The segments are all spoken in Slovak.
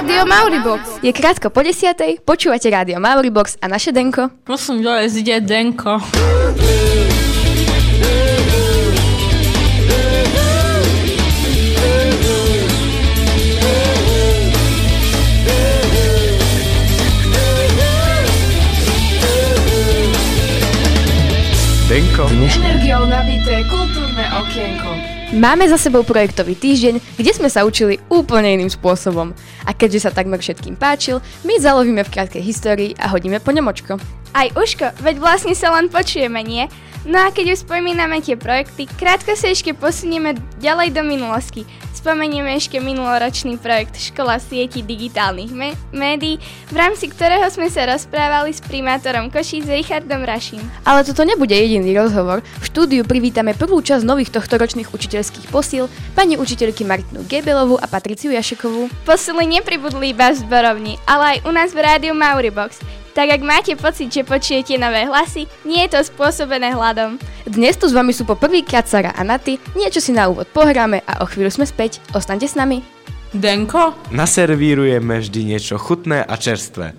Rádio Mauribox. Je krátko po 10:00, počúvate Rádio Mauribox a naše Denko. Prosím, dole zide Denko. Denko. Energiou nabité kultúrne okienko. Máme za sebou projektový týždeň, kde sme sa učili úplne iným spôsobom. A keďže sa takmer všetkým páčil, my zalovíme v krátkej histórii a hodíme po ňomočko. Aj uško, veď vlastne sa len počujeme, nie? No a keď už spomíname tie projekty, krátko sa ešte posunieme ďalej do minulosti. Spomenieme ešte minuloročný projekt Škola sieti digitálnych médií, v rámci ktorého sme sa rozprávali s primátorom Košíc Richardom Rašim. Ale toto nebude jediný rozhovor. V štúdiu privítame prvú časť nových tohtoročných učiteľských posiel pani učiteľky Martinu Giebelovú a Patríciu Jašekovú. Posily nepribudli iba v zborovni, ale aj u nás v Rádiu Mauribox. Tak ak máte pocit, že počujete nové hlasy, nie je to spôsobené hladom. Dnes tu s vami sú po prvýkrát Sara a Naty, niečo si na úvod pohráme a o chvíľu sme späť. Ostaňte s nami. Denko? Naservírujeme vždy niečo chutné a čerstvé.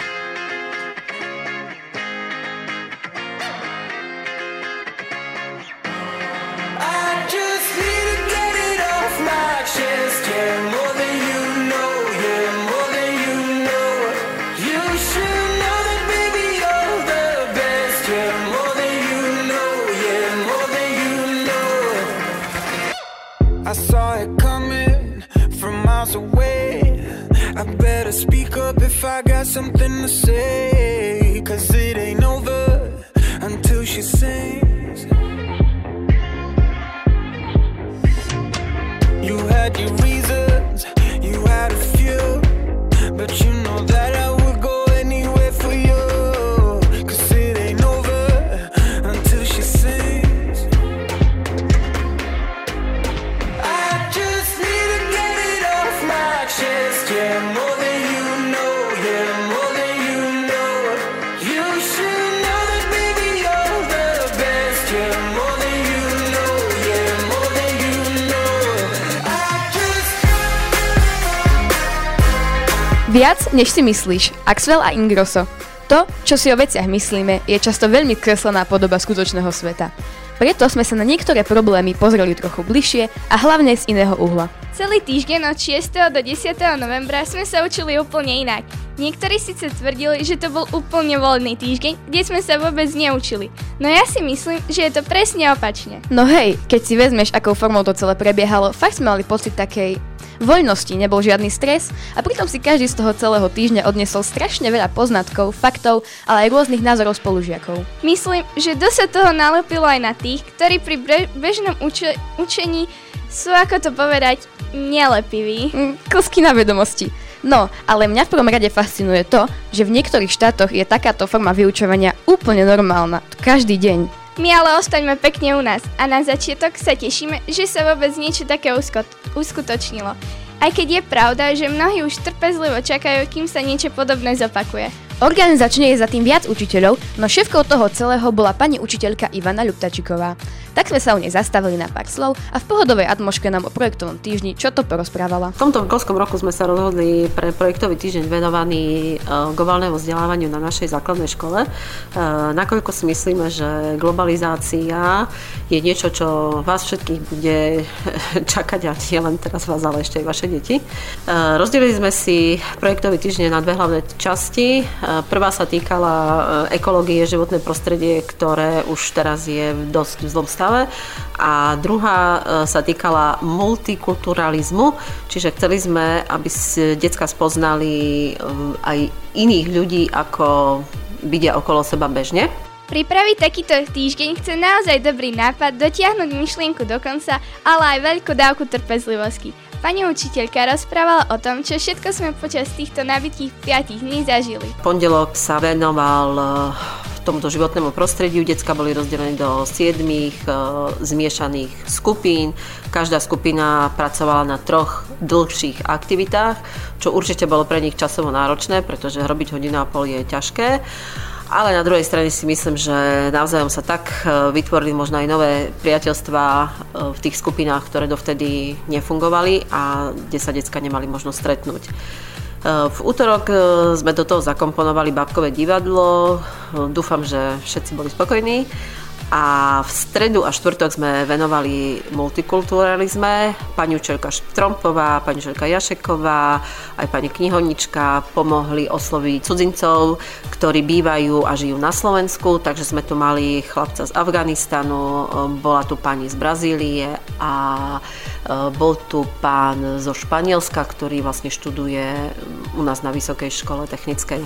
Something to say, 'cause it ain't over until she sings. You had your reasons, you had a few, but you know that I would go anywhere for you, 'cause it ain't over until she sings. I just need to get it off my chest, yeah, more than you know, yeah. Viac, než si myslíš. Axwell a Ingrosso. To, čo si o veciach myslíme, je často veľmi kreslená podoba skutočného sveta. Preto sme sa na niektoré problémy pozreli trochu bližšie a hlavne z iného uhla. Celý týždeň od 6. do 10. novembra sme sa učili úplne inak. Niektorí síce tvrdili, že to bol úplne voľný týždeň, kde sme sa vôbec neučili. No ja si myslím, že je to presne opačne. No hej, keď si vezmeš, akou formou to celé prebiehalo, fakt sme mali pocit takej voľnosti, nebol žiadny stres a pritom si každý z toho celého týždňa odnesol strašne veľa poznatkov, faktov, ale aj rôznych názorov spolužiakov. Myslím, že dosť toho nalepilo aj na tých, ktorí pri bežnom učení sú, ako to povedať, nelepiví. Klsky na vedomosti. No, ale mňa v prvom rade fascinuje to, že v niektorých štátoch je takáto forma vyučovania úplne normálna, každý deň. My ale ostaňme pekne u nás a na začiatok sa tešíme, že sa vôbec niečo také uskutočnilo. Aj keď je pravda, že mnohí už trpezlivo čakajú, kým sa niečo podobné zopakuje. Organizačne je za tým viac učiteľov, no šéfkou toho celého bola pani učiteľka Ivana Ľuptáčiková. Tak sme sa u nej zastavili na pár slov a v pohodovej atmoške nám o projektovom týždni čo to porozprávala. V tomto školskom roku sme sa rozhodli pre projektový týždeň venovaný globálnemu vzdelávaniu na našej základnej škole, nakoľko si myslíme, že globalizácia je niečo, čo vás všetkých bude čakať a nie len teraz vás, ale ešte aj vaše deti. Rozdelili sme si projektový týždeň na dve hlavné časti. Prvá sa týkala ekológie, životné prostredie, ktoré už teraz je v dosť zlom stave. A druhá sa týkala multikulturalizmu, čiže chceli sme, aby decká spoznali aj iných ľudí, ako vidia okolo seba bežne. Pripraviť takýto týždeň chce naozaj dobrý nápad, dotiahnuť myšlienku do konca, ale aj veľkú dávku trpezlivosti. Pani učiteľka rozprávala o tom, čo všetko sme počas týchto nabitých 5 dní zažili. Pondelok sa venoval tomuto životnému prostrediu. Decká boli rozdelené do 7 zmiešaných skupín. Každá skupina pracovala na 3 dlhších aktivitách, čo určite bolo pre nich časovo náročné, pretože robiť hodinu a pol je ťažké. Ale na druhej strane si myslím, že navzájom sa tak vytvorili možno aj nové priateľstvá v tých skupinách, ktoré dovtedy nefungovali a kde sa decká nemali možnosť stretnúť. V útorok sme do toho zakomponovali Bábkové divadlo, dúfam, že všetci boli spokojní. A v stredu a štvrtok sme venovali multikulturalizme. Pani učiteľka Štrompová, pani učiteľka Jašeková, aj pani knihovnička pomohli osloviť cudzincov, ktorí bývajú a žijú na Slovensku. Takže sme tu mali chlapca z Afganistanu, bola tu pani z Brazílie a bol tu pán zo Španielska, ktorý vlastne študuje u nás na Vysokej škole technickej.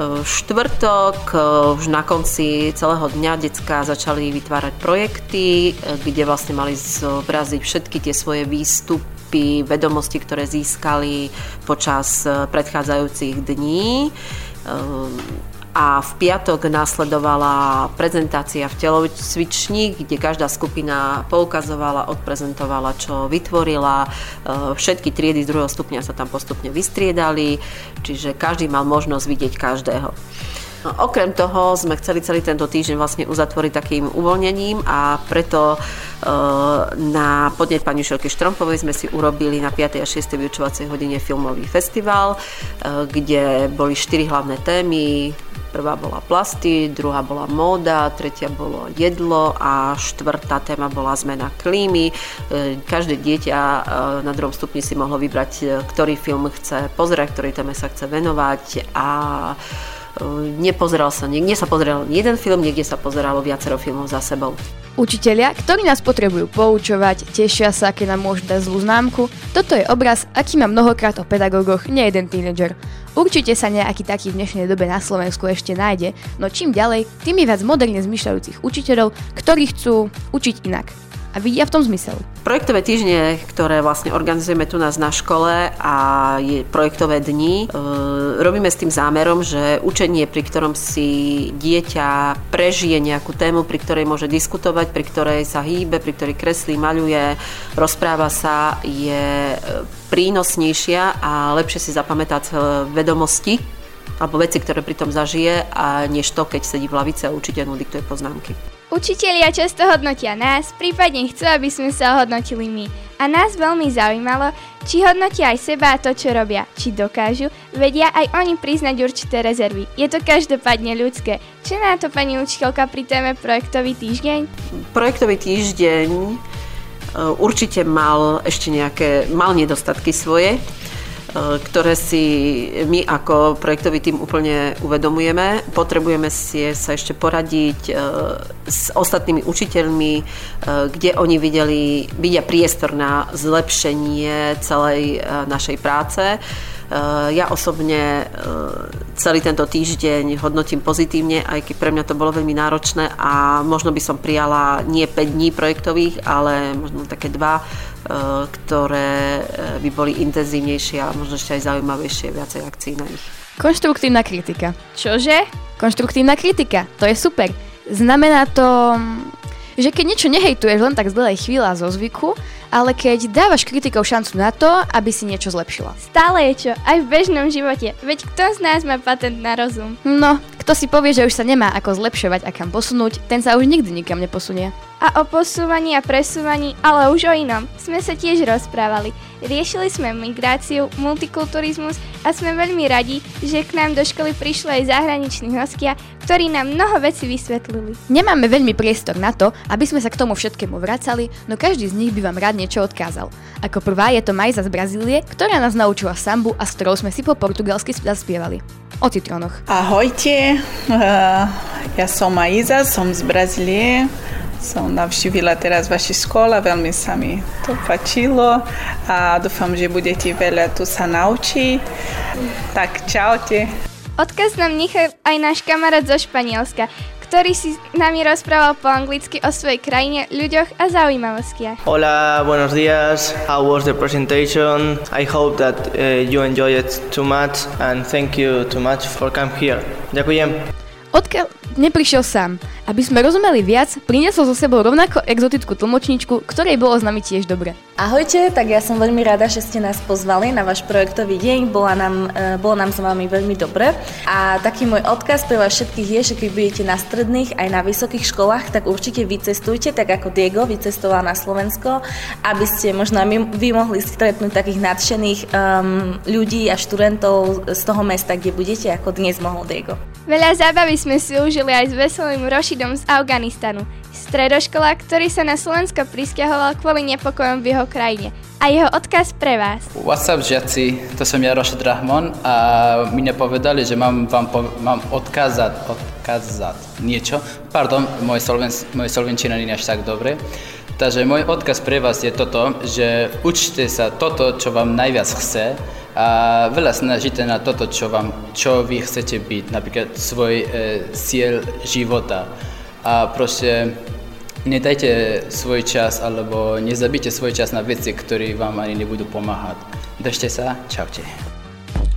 V štvrtok už na konci celého dňa decká začali vytvárať projekty, kde vlastne mali zobraziť všetky tie svoje výstupy, vedomosti, ktoré získali počas predchádzajúcich dní. A v piatok následovala prezentácia v telocvični, kde každá skupina poukazovala, odprezentovala, čo vytvorila. Všetky triedy z 2. stupňa sa tam postupne vystriedali, čiže každý mal možnosť vidieť každého. Okrem toho sme chceli celý tento týždeň vlastne uzatvoriť takým uvoľnením a preto na podneť pani Šelky Štrompovej sme si urobili na 5. a 6. vyučovacej hodine filmový festival, kde boli 4 hlavné témy. Prvá bola plasty, druhá bola móda, tretia bolo jedlo a štvrtá téma bola zmena klímy. Každé dieťa na 2. stupni si mohlo vybrať, ktorý film chce pozerať, ktorý téme sa chce venovať a niekde sa pozeral jeden film, niekde sa pozeralo viacero filmov za sebou. Učitelia, ktorí nás potrebujú poučovať, tešia sa, keď nám môžu dať zlú známku. Toto je obraz, aký má mnohokrát o pedagógoch nejeden tínedžer. Určite sa nejaký taký v dnešnej dobe na Slovensku ešte nájde, no čím ďalej, tým je viac moderne zmyšľajúcich učiteľov, ktorí chcú učiť inak. A vidia v tom zmysel. Projektové týždne, ktoré vlastne organizujeme tu nás na škole a projektové dni, robíme s tým zámerom, že učenie, pri ktorom si dieťa prežije nejakú tému, pri ktorej môže diskutovať, pri ktorej sa hýbe, pri ktorej kreslí, maľuje, rozpráva sa, je prínosnejšia a lepšie si zapamätať vedomosti alebo veci, ktoré pri tom zažije, a než to, keď sedí v lavici a učiteľ mu diktuje poznámky. Učitelia často hodnotia nás, prípadne chcú, aby sme sa ohodnotili my. A nás veľmi zaujímalo, či hodnotia aj seba a to, čo robia. Či dokážu, vedia aj oni priznať určité rezervy. Je to každopádne ľudské. Čo na to pani učiteľka pri téme projektový týždeň? Projektový týždeň určite mal ešte nejaké nedostatky svoje, ktoré si my ako projektový tím úplne uvedomujeme. Potrebujeme si sa ešte poradiť s ostatnými učiteľmi, kde oni vidia priestor na zlepšenie celej našej práce. Ja osobne celý tento týždeň hodnotím pozitívne, aj keď pre mňa to bolo veľmi náročné a možno by som prijala nie 5 dní projektových, ale možno také 2, ktoré by boli intenzívnejšie a možno ešte aj zaujímavejšie, viacej akcií na nich. Konštruktívna kritika. Čože? Konštruktívna kritika, to je super. Znamená to, že keď niečo nehejtuješ len tak z dlhej chvíľa zo zvyku, ale keď dávaš kritikov šancu na to, aby si niečo zlepšila. Stále je čo, aj v bežnom živote, veď kto z nás má patent na rozum? No, kto si povie, že už sa nemá ako zlepšovať a kam posunúť, ten sa už nikdy nikam neposunie. A o posúvaní a presúvaní, ale už o inom, sme sa tiež rozprávali. Riešili sme migráciu, multikulturizmus a sme veľmi radi, že k nám do školy prišli aj zahraniční hostia, ktorí nám mnoho vecí vysvetlili. Nemáme veľmi priestor na to, aby sme sa k tomu všetkému vracali, no každý z nich by vám rád niečo odkázal. Ako prvá je to Maiza z Brazílie, ktorá nás naučila sambu a s ktorou sme si po portugalsky zaspievali. O citrónoch. Ahojte, ja som Maiza, som z Brazílie. Som navštívila teraz vaša škola, veľmi sa mi to páčilo a dúfam, že budete veľa tu sa naučiť. Tak čaute. Odkaz nám nechal aj náš kamarát zo Španielska, ktorý si nami rozprával po anglicky o svojej krajine, ľuďoch a zaujímavostiach. Hola, buenos días. How was the presentation? I hope that you enjoyed it too much and thank you too much for coming here. Ďakujem. Odkiaľ neprišiel sám a Aby sme rozumeli viac, priniesol so sebou rovnako exotickú tlmočničku, ktorej bolo s nami tiež dobre. Ahojte, tak ja som veľmi rada, že ste nás pozvali na váš projektový deň, bolo nám s vami veľmi dobre. A taký môj odkaz pre vás všetkých je, že keď budete na stredných aj na vysokých školách, tak určite vycestujte, tak ako Diego vycestoval na Slovensko, aby ste možno vy mohli stretnúť takých nadšených ľudí a študentov z toho mesta, kde budete, ako dnes mohol Diego. Veľa zábavy sme si užili aj s veselým Rošidom z Afganistanu, stredoškolák, ktorý sa na Slovensko prisťahoval kvôli nepokojom v jeho krajine. A jeho odkaz pre vás. What's up, žiaci, to som ja, Rošid Rahman, a mne povedali, že mám odkázať niečo. Pardon, moje slovenčina nie je až tak dobre. Takže môj odkaz pre vás je toto, že učte sa toto, čo vám najviac chce a veľa snažite na toto, čo vy chcete byť, napríklad svoj cieľ života. A proste nedajte svoj čas alebo nezabíte svoj čas na veci, ktoré vám ani nebudú pomáhať. Držte sa, čaute.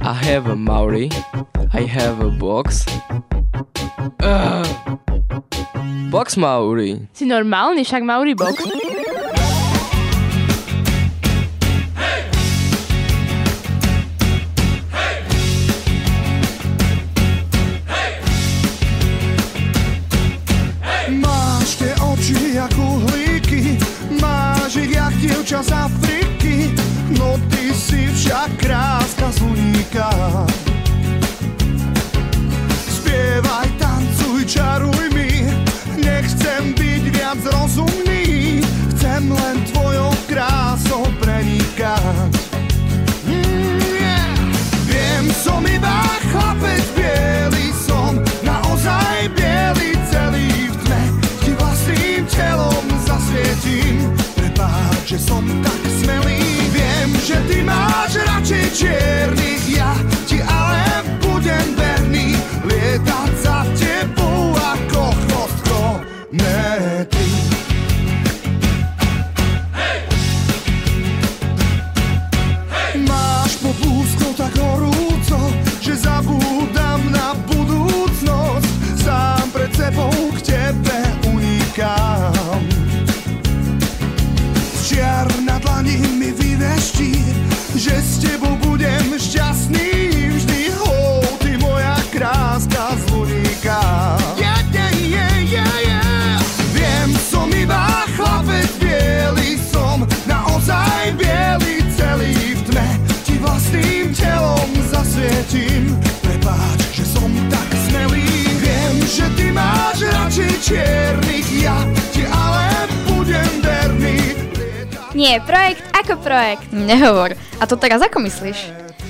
I have a Maori, I have a box. Box Maori. Si normálny, však Maori box. Hey! Hey! Hey! Hey! Máš tie oči jak uhlíky, máš ich jak dievča z Afriky, no ty si však kráska z uníka. Spievaj, tancuj, čaruj mi, nechcem byť viac rozumný, chcem len tvojou krásou prenikať. Yeah. Viem, som iba chlapec, bielý som, naozaj bielý celý v tme. Ti vlastným telom zasvietím, prepáč, že som tak smelý. Viem, že ty máš radšej čiernych, ja ti ale budem verný, lietať za tebou ako chvostko. Ne, ty. Hey! Hey! Máš pod blúzkou tak horúco, že zabúdam na budúcnosť, sám pred sebou k tebe unikám. Čiar na dlani mi vyveští, že s tebou budem šťastný vždy, ho, ty moja kráska z unika. Yeah, yeah, yeah, yeah, yeah. Som iba chlapec, bielý som, naozaj bielý celý v tme. Ti vlastným telom zasvietím, prepáč, že som tak smelý. Viem, že ty máš radšej čiernych, ja ti ale budem verný. Nie, projekt ako projekt. Nehovor, a to teraz ako myslíš?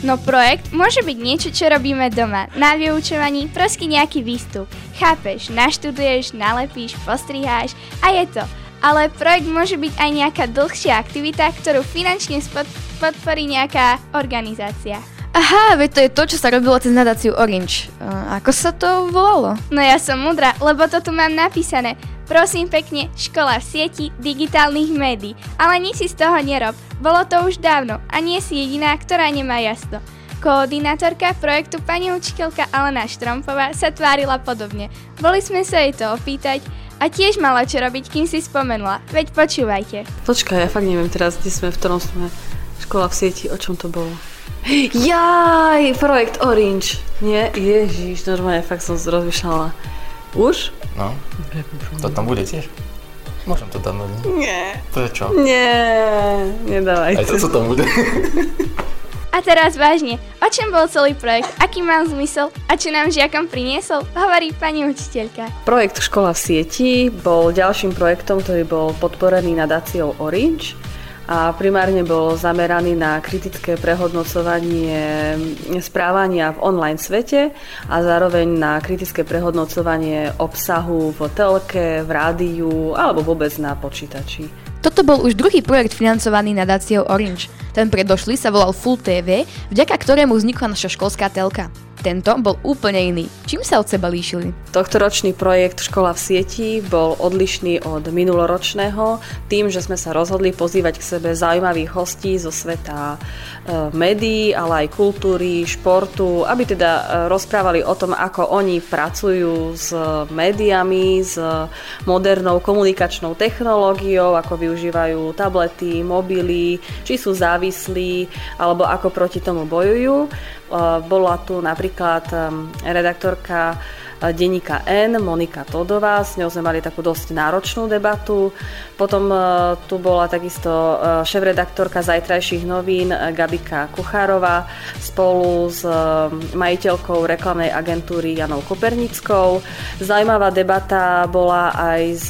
No projekt môže byť niečo, čo robíme doma, na vyučovaní, proste nejaký výstup. Chápeš, naštuduješ, nalepíš, postriháš a je to. Ale projekt môže byť aj nejaká dlhšia aktivita, ktorú finančne podporí nejaká organizácia. Aha, veď to je to, čo sa robilo cez nadáciu Orange. Ako sa to volalo? No ja som múdra, lebo to tu mám napísané. Prosím pekne, škola v sieti digitálnych médií, ale nič si z toho nerob, bolo to už dávno a nie si jediná, ktorá nemá jasno. Koordinátorka projektu pani učiteľka Alena Štrompová sa tvárila podobne, boli sme sa jej to opýtať a tiež mala čo robiť, kým si spomenula, veď počúvajte. Počkaj, ja fakt neviem teraz, kde sme, v ktorom sme, škola v sieti, o čom to bolo? Jaj, projekt Orange, nie? Ježiš, normálne, fakt som rozmýšľala. Už? No. To tam bude tiež? Môžem to tam dať? Nie. To je čo? Nie, nedávaj. Aj to, co tam bude. A teraz vážne, o čom bol celý projekt, aký mal zmysel a čo nám žiakom priniesol, hovorí pani učiteľka. Projekt Škola v sieti bol ďalším projektom, ktorý bol podporený nadáciou Orange a primárne bol zameraný na kritické prehodnocovanie správania v online svete a zároveň na kritické prehodnocovanie obsahu v telke, v rádiu alebo vôbec na počítači. Toto bol už druhý projekt financovaný nadáciou Orange. Ten predošlý sa volal Full TV, vďaka ktorému vznikla naša školská telka. Tento bol úplne iný. Čím sa od seba líšili? Tohtoročný projekt Škola v sieti bol odlišný od minuloročného tým, že sme sa rozhodli pozývať k sebe zaujímavých hostí zo sveta médií, ale aj kultúry, športu, aby teda rozprávali o tom, ako oni pracujú s médiami, s modernou komunikačnou technológiou, ako využívajú tablety, mobily, či sú závislí, alebo ako proti tomu bojujú. Bola tu napríklad redaktorka Denníka N, Monika Tódová, s ňou sme mali takú dosť náročnú debatu. Potom tu bola takisto šéfredaktorka Zajtrajších novín Gabika Kuchárová spolu s majiteľkou reklamnej agentúry Janou Kopernickou. Zaujímavá debata bola aj s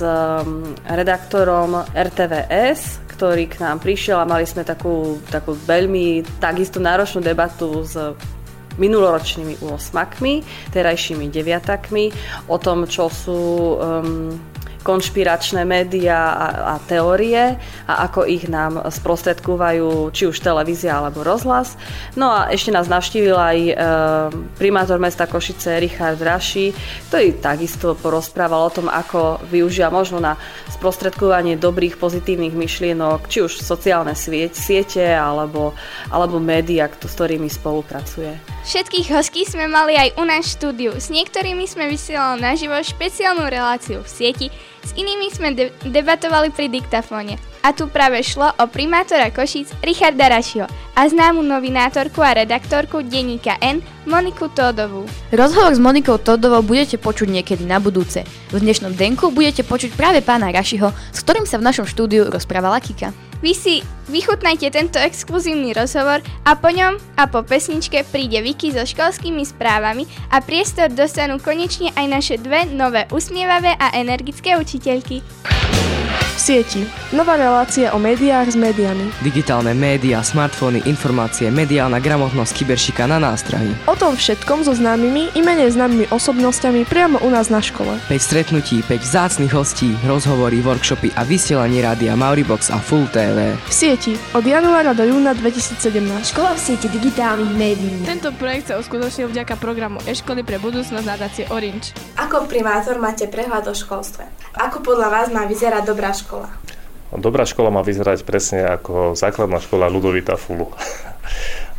redaktorom RTVS, ktorý k nám prišiel, a mali sme takú veľmi takisto náročnú debatu s minuloročnými 8-makmi, terajšími 9-takmi, o tom, čo sú konšpiračné médiá a teórie a ako ich nám sprostredkúvajú či už televízia alebo rozhlas. No a ešte nás navštívil aj primátor mesta Košice Richard Rašim, ktorý takisto porozprával o tom, ako využia možno na sprostredkovanie dobrých, pozitívnych myšlienok, či už sociálne siete alebo médiá, s ktorými spolupracuje. Všetkých hostí sme mali aj u nás štúdiu. S niektorými sme vysielali naživo špeciálnu reláciu v sieti, s inými sme debatovali pri diktafóne. A tu práve šlo o primátora Košíc Richarda Rašiho a známu novinátorku a redaktorku denníka N Moniku Tódovú. Rozhovor s Monikou Tódovou budete počuť niekedy na budúce. V dnešnom denku budete počuť práve pána Rašiho, s ktorým sa v našom štúdiu rozprávala Kika. Vy si vychutnajte tento exkluzívny rozhovor a po ňom a po pesničke príde Viki so školskými správami a priestor dostanú konečne aj naše dve nové usmievavé a energické učiteľky. V sieti. Nová relácia o médiách s médiami. Digitálne médiá, smartfóny, informácie, mediálna gramotnosť kyberšika na nástrahy. O tom všetkom so známymi i menej známymi osobnostiami priamo u nás na škole. 5 stretnutí, 5 vzácnych hostí, rozhovory, workshopy a vysielanie Rádia Mauribox a Full TV. V sieti od januára do júna 2017. Škola v sieti digitálnych médií. Tento projekt sa uskutočnil vďaka programu e-školy pre budúcnosť nadácie Orange. Ako primátor máte prehľad o školstve? Ako podľa vás má vyzerať dobrá škola? Dobrá škola má vyzerať presne ako základná škola Ľudovíta Fulu.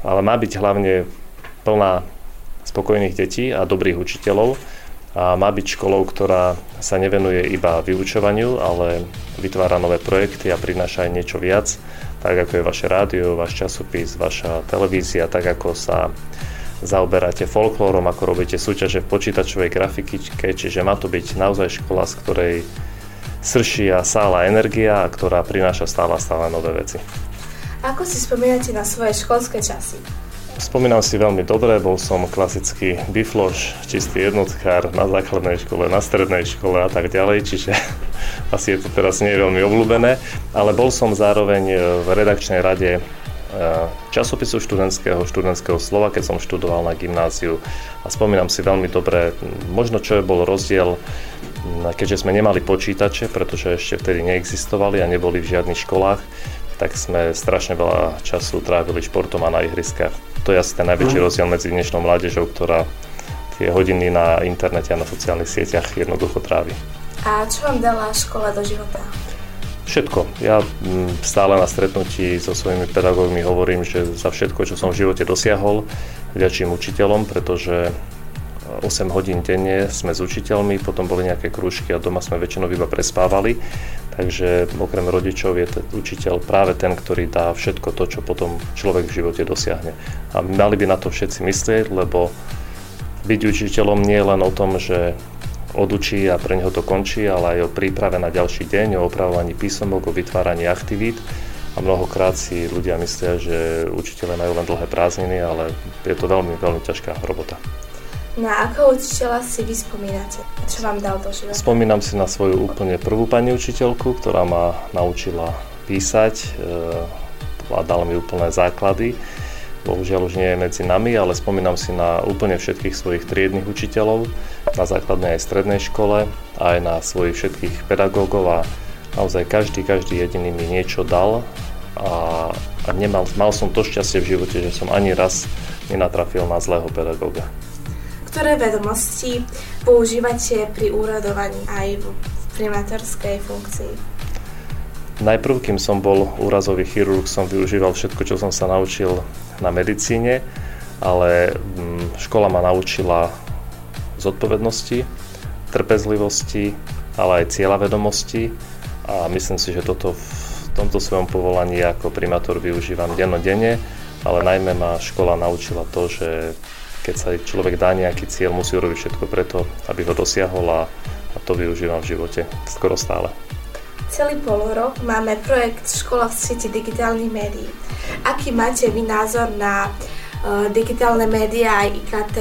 Ale má byť hlavne plná spokojných detí a dobrých učiteľov. A má byť školou, ktorá sa nevenuje iba vyučovaniu, ale vytvára nové projekty a prináša aj niečo viac, tak ako je vaše rádio, váš časopis, vaša televízia, tak ako sa zaoberáte folklórom, ako robíte súťaže v počítačovej grafikičke, čiže má to byť naozaj škola, z ktorej srší a sála energia, a ktorá prináša stále nové veci. Ako si spomínate na svoje školské časy? Spomínam si veľmi dobre, bol som klasický bifloš, čistý jednotkár na základnej škole, na strednej škole a tak ďalej, čiže asi je to teraz nie veľmi obľúbené, ale bol som zároveň v redakčnej rade časopisu študentského slova, keď som študoval na gymnáziu, a spomínam si veľmi dobre, možno čo bol rozdiel, keďže sme nemali počítače, pretože ešte vtedy neexistovali a neboli v žiadnych školách, tak sme strašne veľa času trávili športom a na ihriskách. To je asi ten najväčší rozdiel medzi dnešnou mládežou, ktorá tie hodiny na internete a na sociálnych sieťach jednoducho trávi. A čo vám dala škola do života? Všetko. Ja stále na stretnutí so svojimi pedagógmi hovorím, že za všetko, čo som v živote dosiahol, vďačím učiteľom, pretože 8 hodín denne sme s učiteľmi, potom boli nejaké krúžky a doma sme väčšinou iba prespávali, takže okrem rodičov je učiteľ práve ten, ktorý dá všetko to, čo potom človek v živote dosiahne. A mali by na to všetci myslieť, lebo byť učiteľom nie je len o tom, že odučí a pre neho to končí, ale aj o príprave na ďalší deň, o opravovaní písomok, o vytváraní aktivít. A mnohokrát si ľudia myslia, že učiteľe majú len dlhé prázdniny, ale je to veľmi, veľmi ťažká robota. Na akého učiteľa si vy spomínate? Čo vám dal do života? Spomínam si na svoju úplne prvú pani učiteľku, ktorá ma naučila písať a dala mi úplné základy. Bohužiaľ už nie je medzi nami, ale spomínam si na úplne všetkých svojich triednych učiteľov na základnej aj strednej škole, aj na svojich všetkých pedagógov, a naozaj každý jediný mi niečo dal a mal som to šťastie v živote, že som ani raz nenatrafil na zlého pedagóga. Ktoré vedomosti používate pri úradovaní aj v primátorskej funkcii? Najprv, kým som bol úrazový chirurg, som využíval všetko, čo som sa naučil na medicíne, ale škola ma naučila zodpovednosti, trpezlivosti, ale aj cieľavedomosti a myslím si, že toto v tomto svojom povolaní ako primátor využívam dennodenne, ale najmä ma škola naučila to, že keď sa človek dá nejaký cieľ, musí urobiť všetko preto, aby ho dosiahol a to využívam v živote skoro stále. Celý polorok máme projekt Škola v svete digitálnych médií. Aký máte vy názor na digitálne médiá aj IKT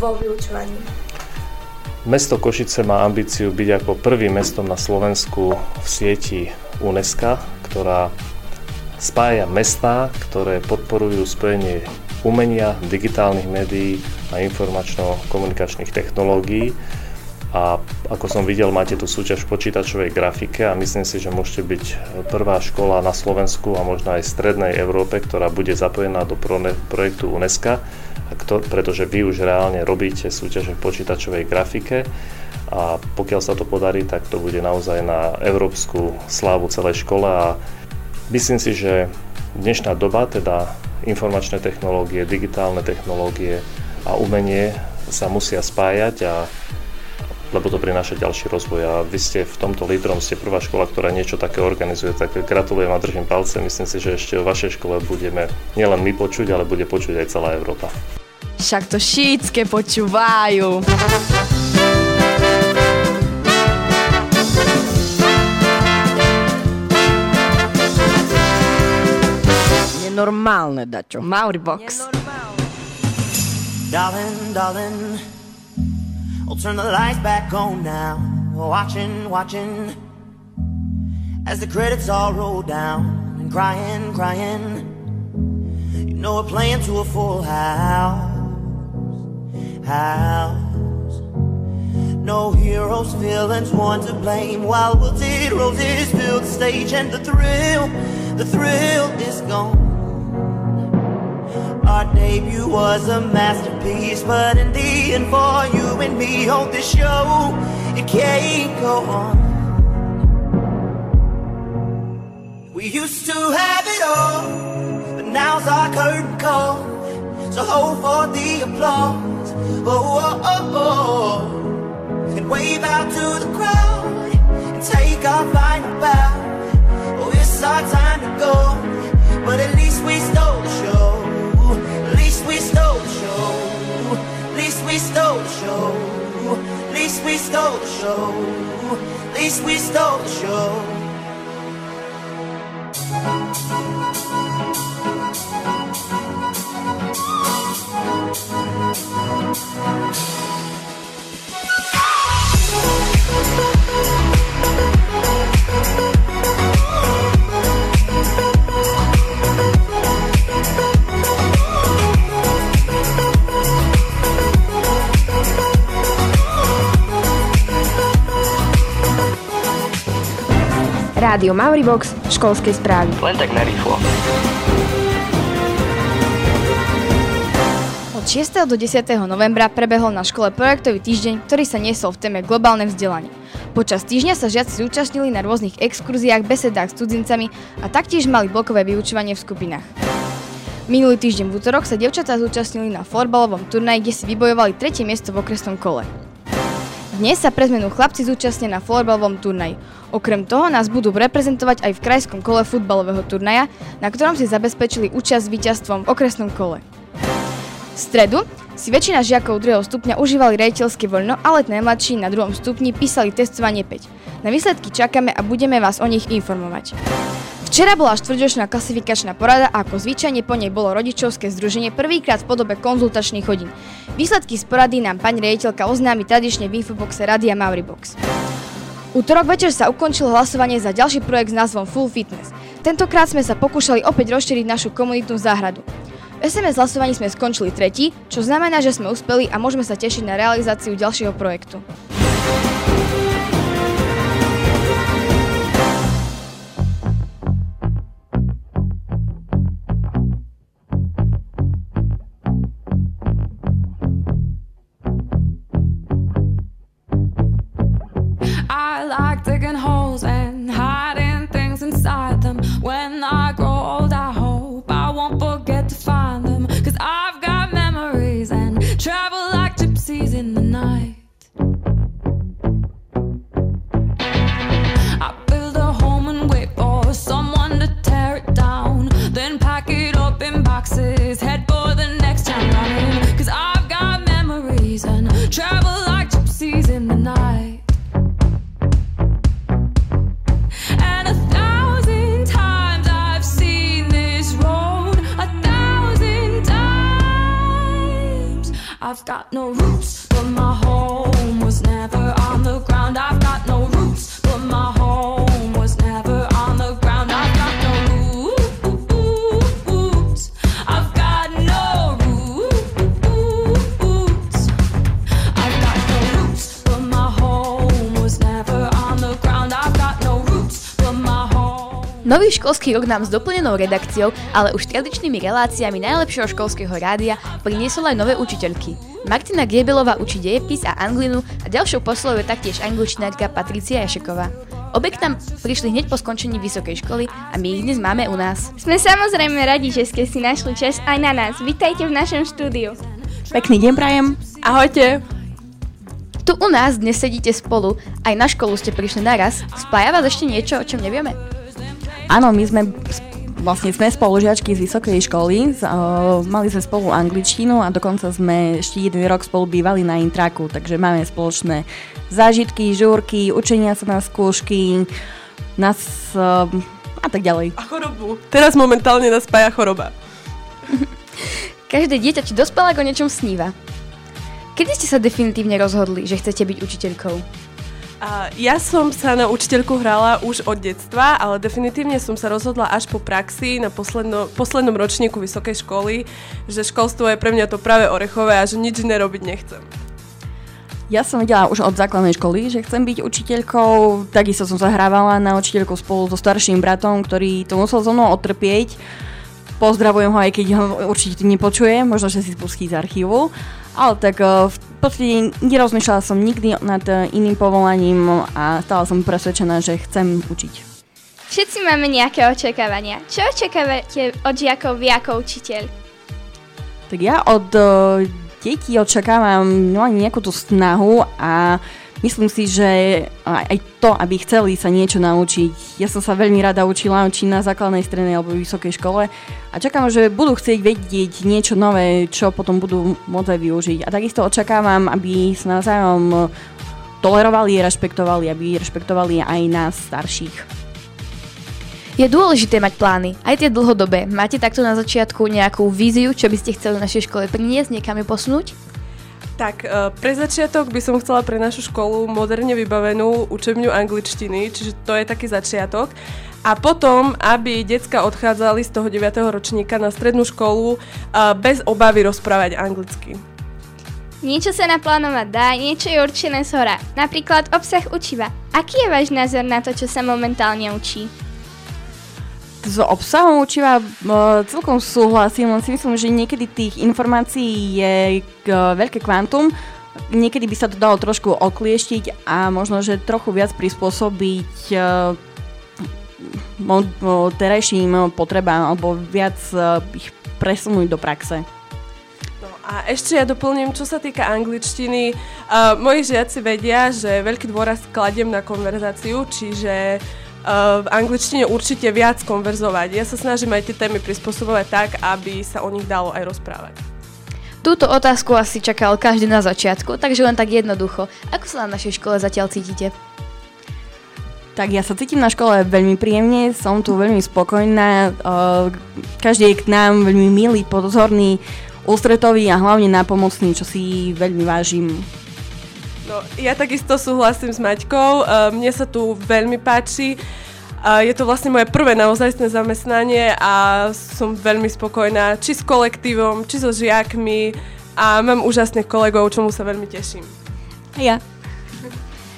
vo vyučovaní? Mesto Košice má ambíciu byť ako prvým mestom na Slovensku v sieti UNESCO, ktorá spája mestá, ktoré podporujú spojenie umenia, digitálnych médií a informačno-komunikačných technológií. A ako som videl, máte tu súťaž v počítačovej grafike a myslím si, že môžete byť prvá škola na Slovensku a možno aj v strednej Európe, ktorá bude zapojená do projektu UNESCO, pretože vy už reálne robíte súťaže v počítačovej grafike a pokiaľ sa to podarí, tak to bude naozaj na európsku slávu celej škole a myslím si, že dnešná doba, teda informačné technológie, digitálne technológie a umenie sa musia spájať a lebo to prináša ďalší rozvoj a vy ste v tomto lídrom, ste prvá škola, ktorá niečo také organizuje, tak gratulujem a držím palce. Myslím si, že ešte o vašej škole budeme nielen my počuť, ale bude počuť aj celá Európa. Však to šícke počúvajú. Nenormálne, Dačo. Mauribox. Darling. I'll turn the lights back on now, watching as the credits all roll down, and crying, you know we're playing to a full house, no heroes, villains, one to blame, while wilted roses fill the stage, and the thrill is gone. Our debut was a masterpiece, but in the end for you and me on this show, it can't go on. We used to have it all, but now's our curtain call, so hold for the applause, oh. And wave out to the crowd, and take our final bow, oh it's our time to go, but at least we stole the show. At least we stole the show. Rádio Mauribox, školské správy. Len tak narýchlo. Od 6. do 10. novembra prebehol na škole projektový týždeň, ktorý sa niesol v téme globálne vzdelanie. Počas týždňa sa žiaci zúčastnili na rôznych exkurziách, besedách s cudzincami a taktiež mali blokové vyučovanie v skupinách. Minulý týždeň v utorok sa dievčatá zúčastnili na florbalovom turnaji, kde si vybojovali 3. miesto v okresnom kole. Dnes sa pre zmenu chlapci zúčastnia na florbalovom turnaji. Okrem toho nás budú reprezentovať aj v krajskom kole futbalového turnaja, na ktorom si zabezpečili účasť víťazstvom v okresnom kole. V stredu si väčšina žiakov 2. stupňa užívali riaditeľské voľno, ale najmladší na 2. stupni písali testovanie 5. Na výsledky čakáme a budeme vás o nich informovať. Včera bola štvrťročná klasifikačná porada a ako zvyčajne po nej bolo rodičovské združenie prvýkrát v podobe konzultačných hodín. Výsledky z porady nám pani riaditeľka oznámi tradične v infoboxe Rádia Mauribox. Utorok večer sa ukončilo hlasovanie za ďalší projekt s názvom Full Fitness. Tentokrát sme sa pokúšali opäť rozšíriť našu komunitnú záhradu. V SMS hlasovaní sme skončili tretí, čo znamená, že sme uspeli a môžeme sa tešiť na realizáciu ďalšieho projektu. Nový školský rok nám s doplnenou redakciou, ale už tradičnými reláciami najlepšieho školského rádia priniesol aj nové učiteľky. Martina Giebelová učí dejepis a anglinu a ďalšou poslou je taktiež angličtinárka Patrícia Jašeková. Obe k nám prišli hneď po skončení vysokej školy a my ich dnes máme u nás. Sme samozrejme radi, že ste si našli čas aj na nás. Vitajte v našom štúdiu. Pekný deň prajem. Ahojte. Tu u nás dnes sedíte spolu, aj na školu ste prišli naraz. Spája vás ešte niečo, o čom nevieme? Áno, my sme spolužiačky z vysokej školy, mali sme spolu angličtinu a dokonca sme ešte jeden rok spolu bývali na intraku, takže máme spoločné zážitky, žúrky, učenia sa na skúšky, nás a tak ďalej. A chorobu. Teraz momentálne nás spája choroba. Každé dieťa či dospelák o niečom sníva. Kedy ste sa definitívne rozhodli, že chcete byť učiteľkou? Ja som sa na učiteľku hrala už od detstva, ale definitívne som sa rozhodla až po praxi na poslednom ročníku vysokej školy, že školstvo je pre mňa to práve orechové a že nič iné robiť nechcem. Ja som vedela už od základnej školy, že chcem byť učiteľkou, takisto som sa hrávala na učiteľku spolu so starším bratom, ktorý to musel so mnou odtrpieť. Pozdravujem ho, aj keď ho určite nepočuje, možno, že si spustí z archívu. Ale tak v podstate nerozmýšľala som nikdy nad iným povolaním a stále som presvedčená, že chcem učiť. Všetci máme nejaké očakávania. Čo očakávate od žiakov vy ako učiteľ? Tak ja od detí očakávam nejakú tú snahu a myslím si, že aj to, aby chceli sa niečo naučiť. Ja som sa veľmi rada učila, či na základnej, strednej alebo vysokej škole a čakám, že budú chcieť vedieť niečo nové, čo potom budú môcť aj využiť. A takisto očakávam, aby sa navzájom tolerovali, rešpektovali, aby rešpektovali aj nás starších. Je dôležité mať plány, aj tie dlhodobé. Máte takto na začiatku nejakú víziu, čo by ste chceli našej škole priniesť, niekam ju posunúť? Tak, pre začiatok by som chcela pre našu školu moderne vybavenú učebňu angličtiny, čiže to je taký začiatok. A potom, aby decka odchádzali z toho 9. ročníka na strednú školu bez obavy rozprávať anglicky. Niečo sa naplánovať dá, niečo je určené zhora, napríklad obsah učiva. Aký je váš názor na to, čo sa momentálne učí? S obsahom učiva celkom súhlasím, len si myslím, že niekedy tých informácií je veľké kvantum. Niekedy by sa to dalo trošku oklieštiť a možno, že trochu viac prispôsobiť terajším potrebám alebo viac ich presunúť do praxe. A ešte ja doplním, čo sa týka angličtiny. Moji žiaci vedia, že veľký dôraz kladiem na konverzáciu, čiže v angličtine určite viac konverzovať. Ja sa snažím aj tie témy prispôsobovať tak, aby sa o nich dalo aj rozprávať. Túto otázku asi čakal každý na začiatku, takže len tak jednoducho. Ako sa na našej škole zatiaľ cítite? Tak ja sa cítim na škole veľmi príjemne, som tu veľmi spokojná. Každý je k nám veľmi milý, pozorný, ústretový a hlavne nápomocný, čo si veľmi vážim. No, ja takisto súhlasím s Maťkou, mne sa tu veľmi páči, je to vlastne moje prvé naozajstné zamestnanie a som veľmi spokojná či s kolektívom, či so žiakmi a mám úžasných kolegov, čomu sa veľmi teším. Ja.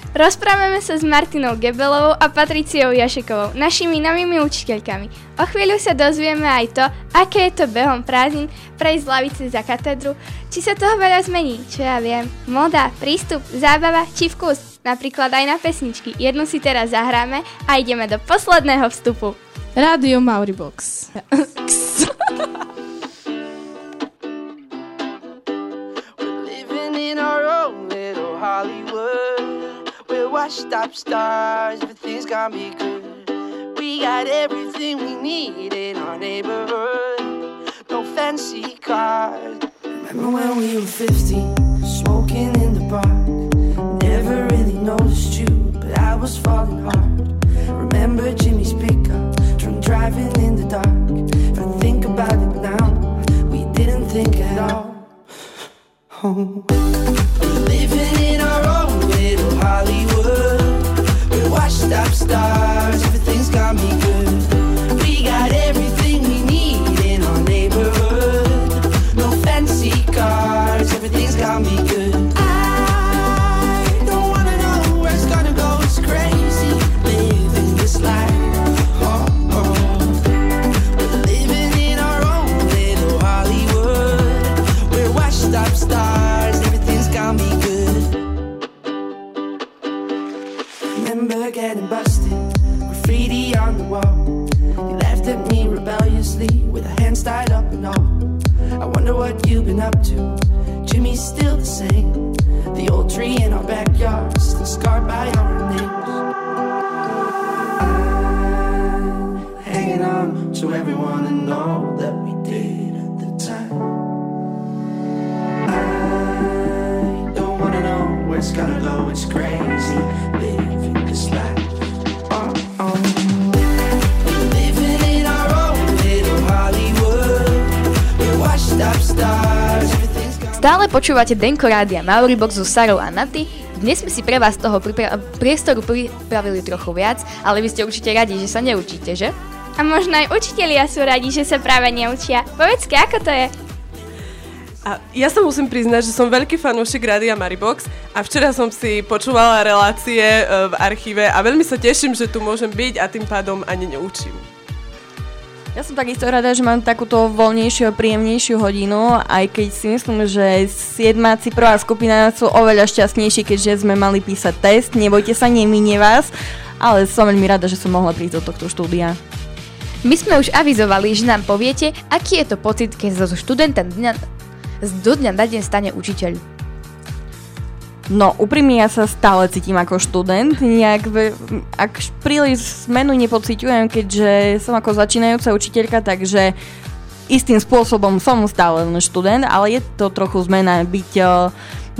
Rozprávame sa s Martinou Giebelovou a Patriciou Jašekovou, našimi novými učiteľkami. O chvíľu sa dozvieme aj to, aké je to behom prázdnin prejsť z lavice za katedru, či sa toho veľa zmení, čo ja viem, móda, prístup, zábava či vkus, napríklad aj na pesničky. Jednu si teraz zahráme a ideme do posledného vstupu. Rádio Mauribox. We're living in our own little Hollywood. watch top stars, everything's gonna be good. We got everything we need in our neighborhood. No fancy cars. Remember when we were 15, smoking in the park. Never really noticed you, but I was falling hard. Remember Jimmy's pickup, drunk driving in the dark. If I think about it now, we didn't think at all. Oh. Living in our own little Hollywood. We watched top stars, everything's got me good. We got everything we need in our neighborhood. No fancy cars, everything's got me good. I don't wanna know where it's gonna go, it's crazy living this life. Oh, oh. We're living in our own little Hollywood. We're watched top stars, everything's got me good. Remember getting busted, graffiti on the wall. You laughed at me rebelliously with our hands tied up and all. I wonder what you've been up to, Jimmy's still the same. The old tree in our backyard, still scarred by our names. I'm hanging on to everyone and all that we did at the time. I don't wanna know where it's gonna go, it's crazy living. Stále počúvate Denko Rádia Mauribox so Sarou a Naty. Dnes sme si pre vás toho priestoru pripravili trochu viac, ale vy ste určite radi, že sa neučíte, že? A možno aj učitelia sú radi, že sa práve neučia. Povedzte, ako to je? A ja sa musím priznať, že som veľký fanúšik Rádia Mauribox a včera som si počúvala relácie v archíve a veľmi sa teším, že tu môžem byť a tým pádom ani neučím. Ja som takisto rada, že mám takúto voľnejšiu a príjemnejšiu hodinu, aj keď si myslím, že siedmáci prvá skupina sú oveľa šťastnejší, keďže sme mali písať test. Nebojte sa, neminie vás, ale som veľmi rada, že som mohla prísť do tohto štúdia. My sme už avizovali, že nám poviete, aký je to pocit, keď zo študenta do dňa na deň stane učiteľ. No, úprimne ja sa stále cítim ako študent, ak príliš zmenu nepociťujem, keďže som ako začínajúca učiteľka, takže istým spôsobom som stále študent, ale je to trochu zmena byť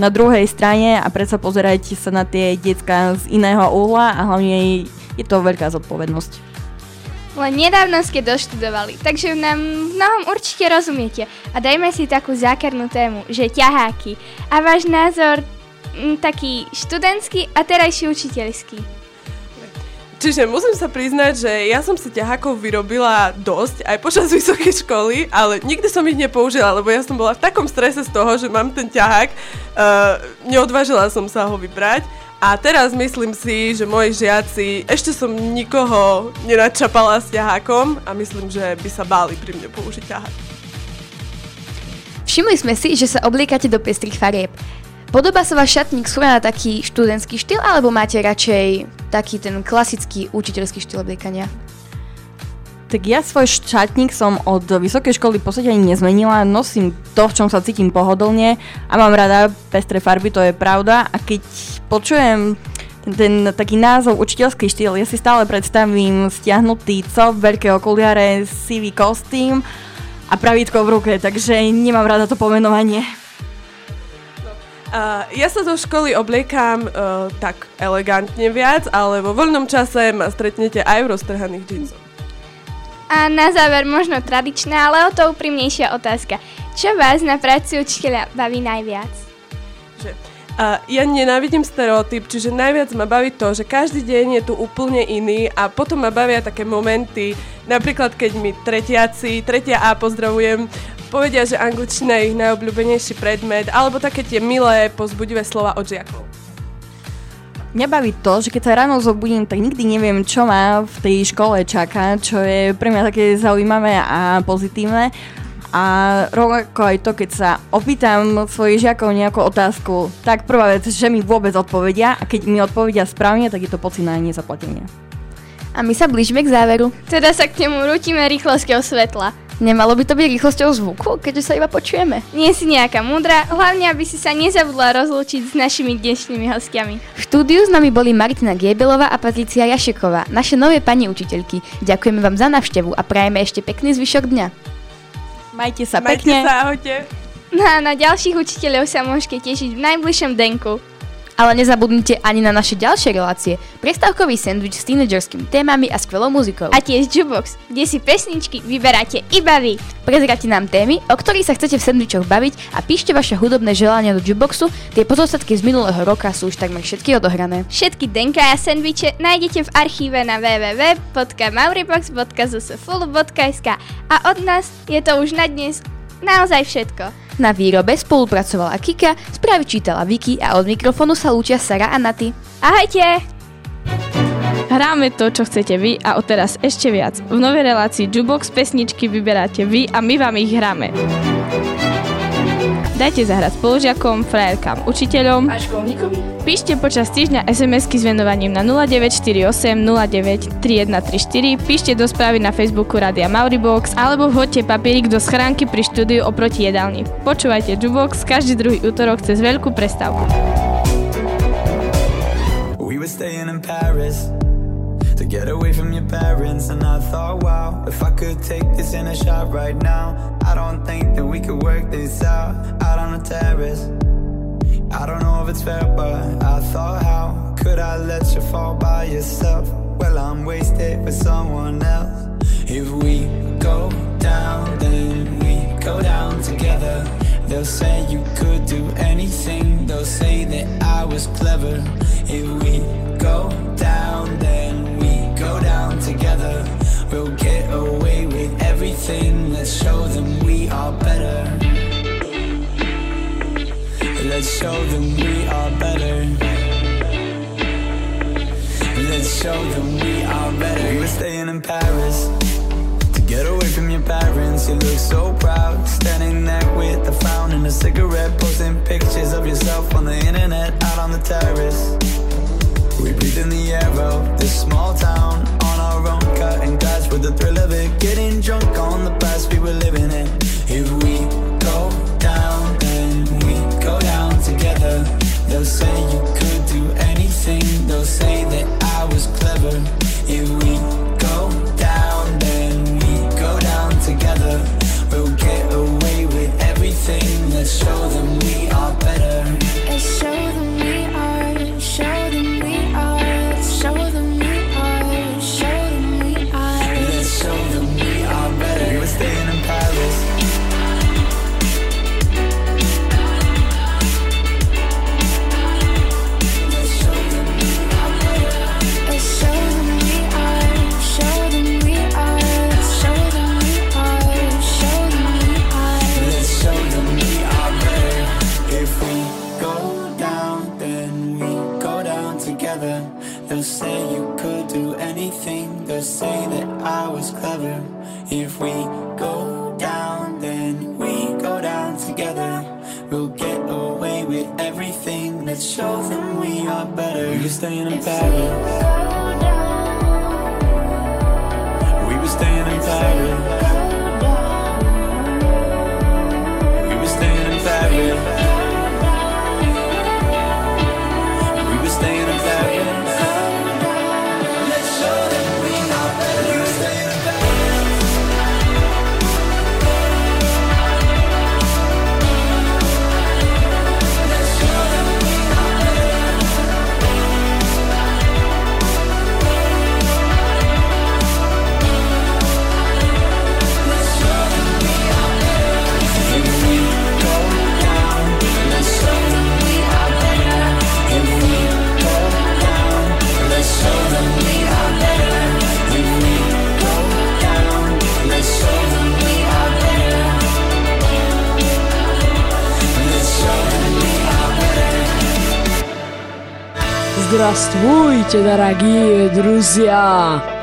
na druhej strane a predsa pozerať sa na tie decká z iného uhla a hlavne je to veľká zodpovednosť. Len nedávno ste doštudovali, takže nám mnohom určite rozumiete a dajme si takú zákernú tému, že ťaháky a váš názor taký študentský a terajší učiteľský. Čiže musím sa priznať, že ja som si ťahákov vyrobila dosť aj počas vysokej školy, ale nikdy som ich nepoužila, lebo ja som bola v takom strese z toho, že mám ten ťahák, neodvážila som sa ho vybrať a teraz myslím si, že moji žiaci, ešte som nikoho nenačapala s ťahákom a myslím, že by sa báli pri mne použiť ťahák. Všimli sme si, že sa obliekate do pestrých farieb. Podobá sa váš šatník skôr na taký študentský štýl, alebo máte radšej taký ten klasický učiteľský štýl obliekania? Tak ja svoj šatník som od vysokej školy v podstate ani nezmenila, nosím to, v čom sa cítim pohodlne a mám rada pestré farby, to je pravda. A keď počujem ten taký názov učiteľský štýl, ja si stále predstavím stiahnutý cop, veľké okuliare, sivý kostým a pravítko v ruke, takže nemám rada to pomenovanie. Ja sa do školy obliekam tak elegantne viac, ale vo voľnom čase ma stretnete aj v roztrhaných džínsoch. A na záver možno tradičná, ale o to úprimnejšia otázka. Čo vás na práci učiteľa baví najviac? Ja nenávidím stereotyp, čiže najviac ma baví to, že každý deň je tu úplne iný a potom ma bavia také momenty, napríklad keď mi tretia A pozdravujem, povedia, že angličtina je ich najobľúbenejší predmet, alebo také tie milé, povzbudivé slova od žiakov. Mňa baví to, že keď sa ráno zobudím, tak nikdy neviem, čo ma v tej škole čaká, čo je pre mňa také zaujímavé a pozitívne. A rovnako aj to, keď sa opýtam svojich žiakov nejakú otázku, tak prvá vec, že mi vôbec odpovedia a keď mi odpovedia správne, tak je to pocit na nezaplatenie. A my sa blížime k záveru. Teda sa k nemu rútime rýchlosťou svetla. Nemalo by to byť rýchlosťou zvuku, keďže sa iba počujeme? Nie si nejaká múdra, hlavne aby si sa nezabudla rozlúčiť s našimi dnešnými hostiami. V štúdiu s nami boli Martina Giebelová a Patrícia Jašeková, naše nové pani učiteľky. Ďakujeme vám za návštevu a prajeme ešte pekný zvyšok dňa. Majte sa pekne. Majte sa, ahojte. No a na ďalších učiteľov sa môžete tešiť v najbližšom denku. Ale nezabudnite ani na naše ďalšie relácie. Prestávkový sendvič s tínedžerskými témami a skvelou muzikou. A tiež Jukebox, kde si pesničky vyberáte iba vy. Prezrate nám témy, o ktorých sa chcete v sendvičoch baviť a píšte vaše hudobné želania do Jukeboxu. Tie pozostatky z minulého roka sú už takmer všetky odohrané. Všetky denka a sendviče nájdete v archíve na www.mauribox.zsful.sk. A od nás je to už na dnes naozaj všetko. Na výrobe spolupracovala Kika, správy čítala Vicky a od mikrofónu sa lúčia Sara a Naty. Ahojte! Hráme to, čo chcete vy a odteraz ešte viac. V novej relácii Jukebox pesničky vyberáte vy a my vám ich hráme. Dajte zahrať spolužiakom, frajerkám, učiteľom a školníkom. Píšte počas týždňa SMS-ky s venovaním na 0948 09 3134, píšte do správy na Facebooku Rádia Mauribox alebo vhoďte papierik do schránky pri štúdiu oproti jedálni. Počúvajte Jukebox každý druhý utorok cez veľkú prestávku. We were staying in Paris to get away from your parents and I thought wow, if I could take this in a shot right now, I don't think that we could work this out on the terrace. I don't know if it's fair, but I thought, how could I let you fall by yourself? Well, I'm wasted with someone else. If we go down, then we go down together. They'll say you could do anything. They'll say that I was clever. If we go down, then we go down together. We'll get away with everything. Let's show them we are better. Let's show them we are better. Let's show them we are better. We were staying in Paris to get away from your parents. You look so proud, standing there with a frown and a cigarette, posting pictures of yourself on the internet, out on the terrace. We breathe in the air of this small town, on our own, cutting glass with the thrill of it, getting drunk on the past we were living in. If we go down, then we go down together. They'll say you could do anything. They'll say that I was clever. If we go down, then we go down together. We'll get away with everything. Let's show them we are better. Let's show them we are. Show them. Show them we are, show them we are. Let's show them we are better. We were staying in Paris. Let's show them we are better. Let's show them we are, show them we are. Let's show them we are, show them we are. Let's show them we are better. If we go down, then we go down together. They'll say you could do anything. They'll say that I was clever. If we go down, then we go down together. We'll get away with everything. Let's show them we are better. We were staying in Paris. We were staying in Paris. We were staying in Paris. We were staying in Paris. Здравствуйте, дорогие друзья!